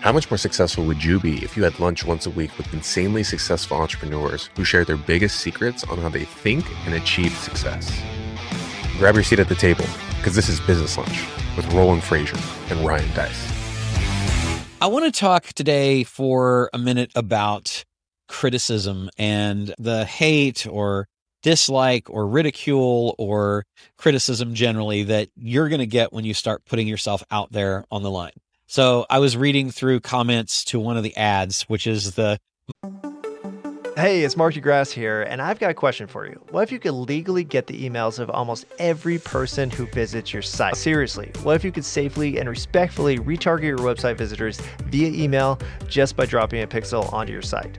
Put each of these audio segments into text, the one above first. How much more successful would you be if you had lunch once a week with insanely successful entrepreneurs who share their biggest secrets on how they think and achieve success? Grab your seat at the table, because this is Business Lunch with Roland Frasier and Ryan Dice. I want to talk today for a minute about criticism and the hate or dislike or ridicule or criticism generally that you're going to get when you start putting yourself out there on the line. So I was reading through comments to one of the ads, which is the... Hey, it's Mark de Grasse here, and I've got a question for you. What if you could legally get the emails of almost every person who visits your site? Seriously, what if you could safely and respectfully retarget your website visitors via email just by dropping a pixel onto your site?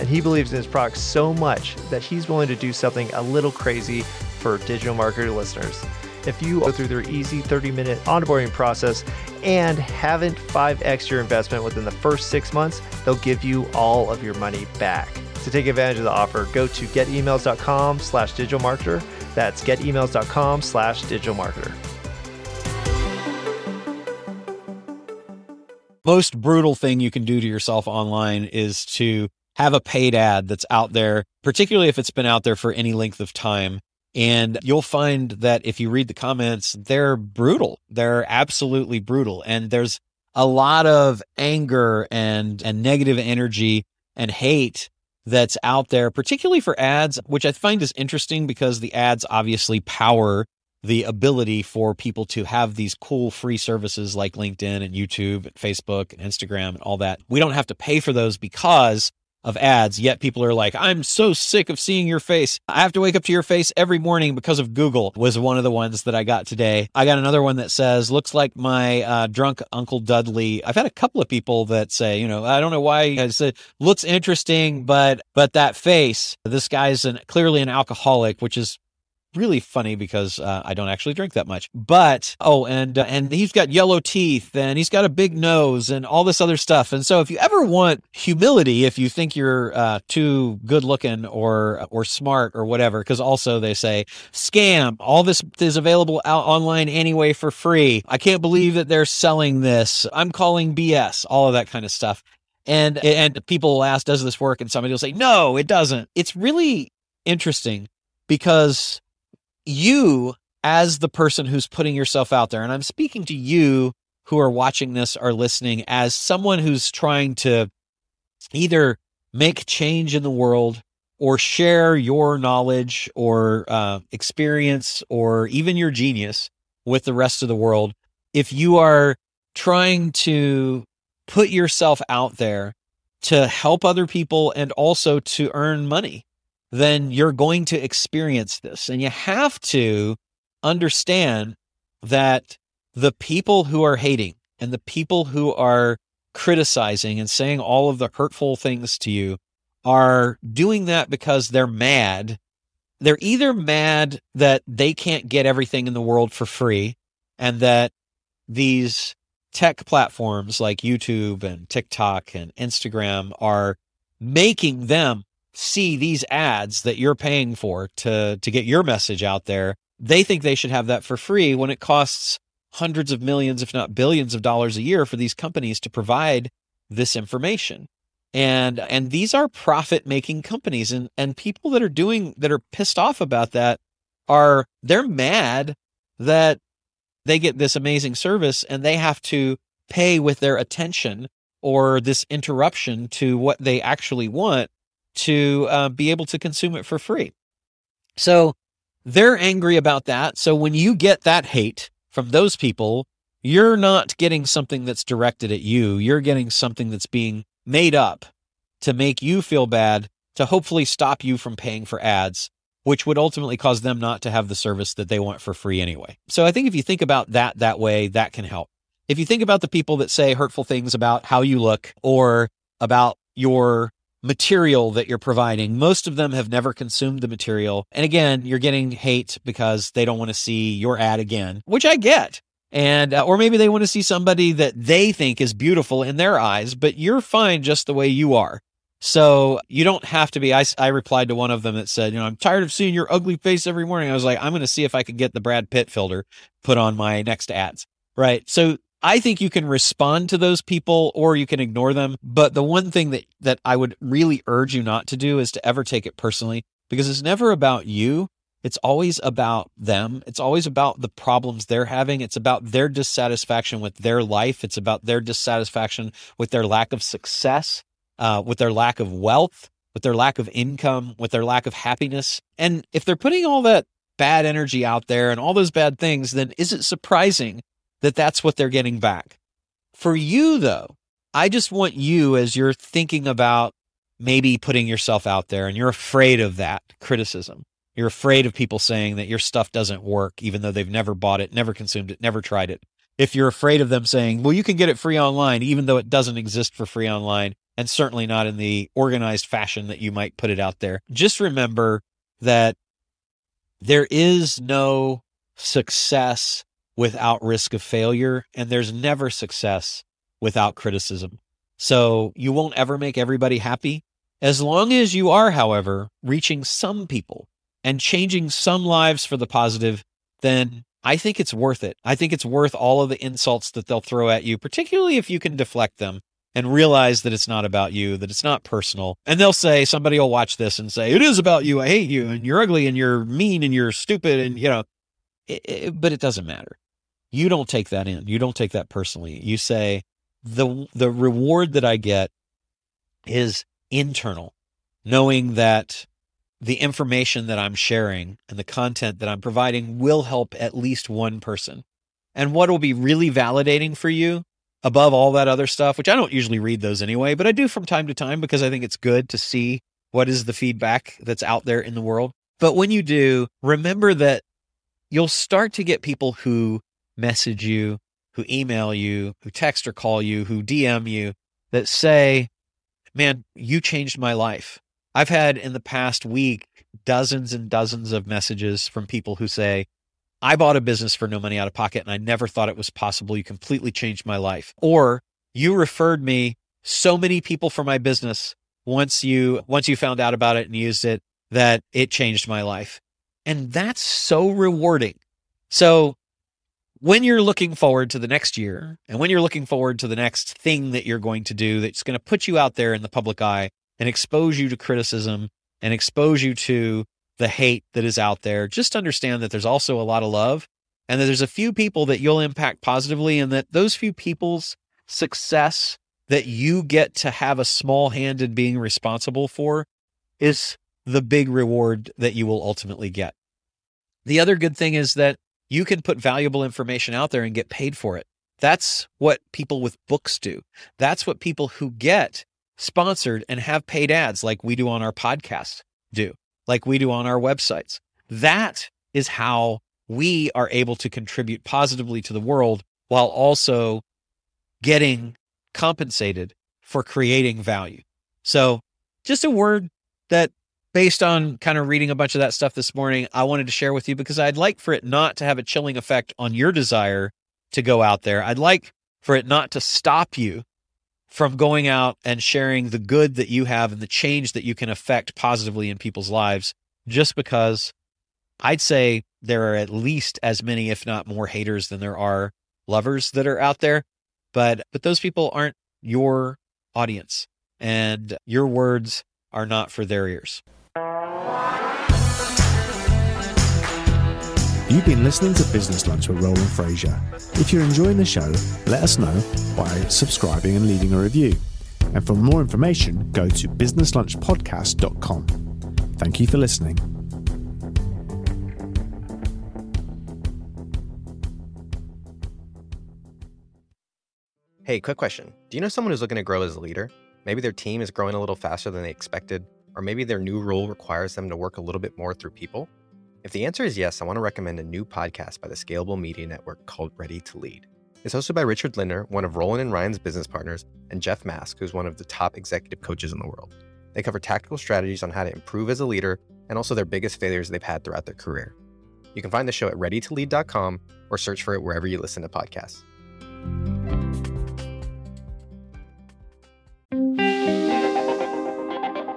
And he believes in his product so much that he's willing to do something a little crazy for digital marketer listeners. If you go through their easy 30-minute onboarding process and haven't 5x your investment within the first 6 months, they'll give you all of your money back. To take advantage of the offer, go to getemails.com/digitalmarketer. That's getemails.com/digitalmarketer. Most brutal thing you can do to yourself online is to have a paid ad that's out there, particularly if it's been out there for any length of time. And you'll find that if you read the comments, they're brutal. They're absolutely brutal. And there's a lot of anger and negative energy and hate that's out there, particularly for ads, which I find is interesting because the ads obviously power the ability for people to have these cool free services like LinkedIn and YouTube and Facebook and Instagram and all that. We don't have to pay for those because of ads, yet people are like, I'm so sick of seeing your face. I have to wake up to your face every morning because of Google, was one of the ones that I got today. I got another one that says, looks like my drunk Uncle Dudley. I've had a couple of people that say, you know, I don't know why. I said, looks interesting, but that face, this guy's clearly an alcoholic, which is really funny because I don't actually drink that much. But, and he's got yellow teeth and he's got a big nose and all this other stuff. And so if you ever want humility, if you think you're too good looking or smart or whatever, because also they say, scam, all this is available out online anyway for free. I can't believe that they're selling this. I'm calling BS, all of that kind of stuff. And people will ask, does this work? And somebody will say, no, it doesn't. It's really interesting because you, as the person who's putting yourself out there, and I'm speaking to you who are watching this or listening, as someone who's trying to either make change in the world or share your knowledge or experience or even your genius with the rest of the world, if you are trying to put yourself out there to help other people and also to earn money, then you're going to experience this. And you have to understand that the people who are hating and the people who are criticizing and saying all of the hurtful things to you are doing that because they're mad. They're either mad that they can't get everything in the world for free and that these tech platforms like YouTube and TikTok and Instagram are making them see these ads that you're paying for to get your message out there. They think they should have that for free when it costs hundreds of millions, if not billions of dollars a year for these companies to provide this information. And these are profit-making companies, and people that are that are pissed off about that they're mad that they get this amazing service and they have to pay with their attention or this interruption to what they actually want to be able to consume it for free. So they're angry about that. So when you get that hate from those people, you're not getting something that's directed at you. You're getting something that's being made up to make you feel bad, to hopefully stop you from paying for ads, which would ultimately cause them not to have the service that they want for free anyway. So I think if you think about that way, that can help. If you think about the people that say hurtful things about how you look or about your material that you're providing. Most of them have never consumed the material. And again, you're getting hate because they don't want to see your ad again, which I get. And, or maybe they want to see somebody that they think is beautiful in their eyes, but you're fine just the way you are. So you don't have to be, I replied to one of them that said, you know, I'm tired of seeing your ugly face every morning. I was like, I'm going to see if I can get the Brad Pitt filter put on my next ads. Right. So I think you can respond to those people or you can ignore them. But the one thing that I would really urge you not to do is to ever take it personally, because it's never about you. It's always about them. It's always about the problems they're having. It's about their dissatisfaction with their life. It's about their dissatisfaction with their lack of success. With their lack of wealth, with their lack of income, with their lack of happiness. And if they're putting all that bad energy out there and all those bad things, then is it surprising that that's what they're getting back? For you though, I just want you, as you're thinking about maybe putting yourself out there and you're afraid of that criticism, you're afraid of people saying that your stuff doesn't work, even though they've never bought it, never consumed it, never tried it. If you're afraid of them saying, well, you can get it free online, even though it doesn't exist for free online, and certainly not in the organized fashion that you might put it out there. Just remember that there is no success without risk of failure, and there's never success without criticism. So you won't ever make everybody happy. As long as you are, however, reaching some people and changing some lives for the positive, then I think it's worth it. I think it's worth all of the insults that they'll throw at you, particularly if you can deflect them and realize that it's not about you, that it's not personal. And they'll say, somebody will watch this and say, it is about you. I hate you. And you're ugly and you're mean and you're stupid. And, you know, but it doesn't matter. You don't take that in. You don't take that personally. You say, the reward that I get is internal, knowing that the information that I'm sharing and the content that I'm providing will help at least one person. And what will be really validating for you above all that other stuff, which I don't usually read those anyway, but I do from time to time because I think it's good to see what is the feedback that's out there in the world. But when you do, remember that you'll start to get people who message you, who email you, who text or call you, who DM you that say, man, you changed my life. I've had in the past week, dozens and dozens of messages from people who say, I bought a business for no money out of pocket and I never thought it was possible. You completely changed my life. Or you referred me so many people for my business once you found out about it and used it that it changed my life. And that's so rewarding. So when you're looking forward to the next year and when you're looking forward to the next thing that you're going to do that's going to put you out there in the public eye and expose you to criticism and expose you to the hate that is out there, just understand that there's also a lot of love and that there's a few people that you'll impact positively and that those few people's success that you get to have a small hand in being responsible for is the big reward that you will ultimately get. The other good thing is that you can put valuable information out there and get paid for it. That's what people with books do. That's what people who get sponsored and have paid ads like we do on our podcast do, like we do on our websites. That is how we are able to contribute positively to the world while also getting compensated for creating value. So just a word that, based on kind of reading a bunch of that stuff this morning, I wanted to share with you because I'd like for it not to have a chilling effect on your desire to go out there. I'd like for it not to stop you from going out and sharing the good that you have and the change that you can affect positively in people's lives, just because I'd say there are at least as many, if not more, haters than there are lovers that are out there. But those people aren't your audience, and your words are not for their ears. You've been listening to Business Lunch with Roland Frasier. If you're enjoying the show, let us know by subscribing and leaving a review. And for more information, go to businesslunchpodcast.com. Thank you for listening. Hey, quick question. Do you know someone who's looking to grow as a leader? Maybe their team is growing a little faster than they expected, or maybe their new role requires them to work a little bit more through people. If the answer is yes, I want to recommend a new podcast by the Scalable Media Network called Ready to Lead. It's hosted by Richard Linder, one of Roland and Ryan's business partners, and Jeff Mask, who's one of the top executive coaches in the world. They cover tactical strategies on how to improve as a leader and also their biggest failures they've had throughout their career. You can find the show at readytolead.com or search for it wherever you listen to podcasts.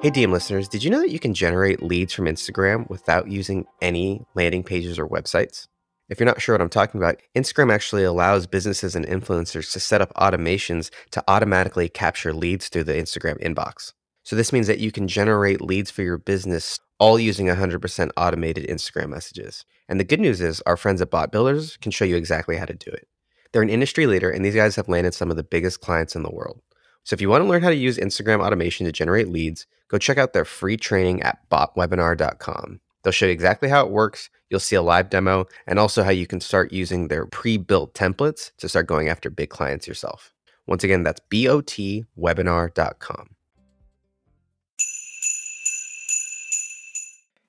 Hey, DM listeners, did you know that you can generate leads from Instagram without using any landing pages or websites? If you're not sure what I'm talking about, Instagram actually allows businesses and influencers to set up automations to automatically capture leads through the Instagram inbox. So this means that you can generate leads for your business all using 100% automated Instagram messages. And the good news is our friends at Bot Builders can show you exactly how to do it. They're an industry leader, and these guys have landed some of the biggest clients in the world. So if you want to learn how to use Instagram automation to generate leads, go check out their free training at botwebinar.com. They'll show you exactly how it works. You'll see a live demo and also how you can start using their pre-built templates to start going after big clients yourself. Once again, that's botwebinar.com.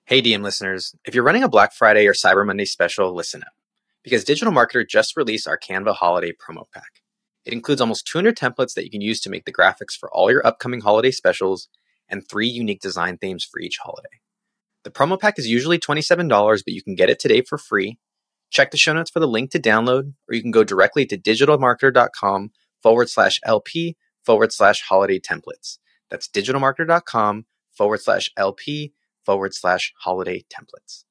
Hey, DM listeners, if you're running a Black Friday or Cyber Monday special, listen up, because Digital Marketer just released our Canva holiday promo pack. It includes almost 200 templates that you can use to make the graphics for all your upcoming holiday specials and 3 unique design themes for each holiday. The promo pack is usually $27, but you can get it today for free. Check the show notes for the link to download, or you can go directly to digitalmarketer.com/LP/holiday templates. That's digitalmarketer.com/LP/holiday templates.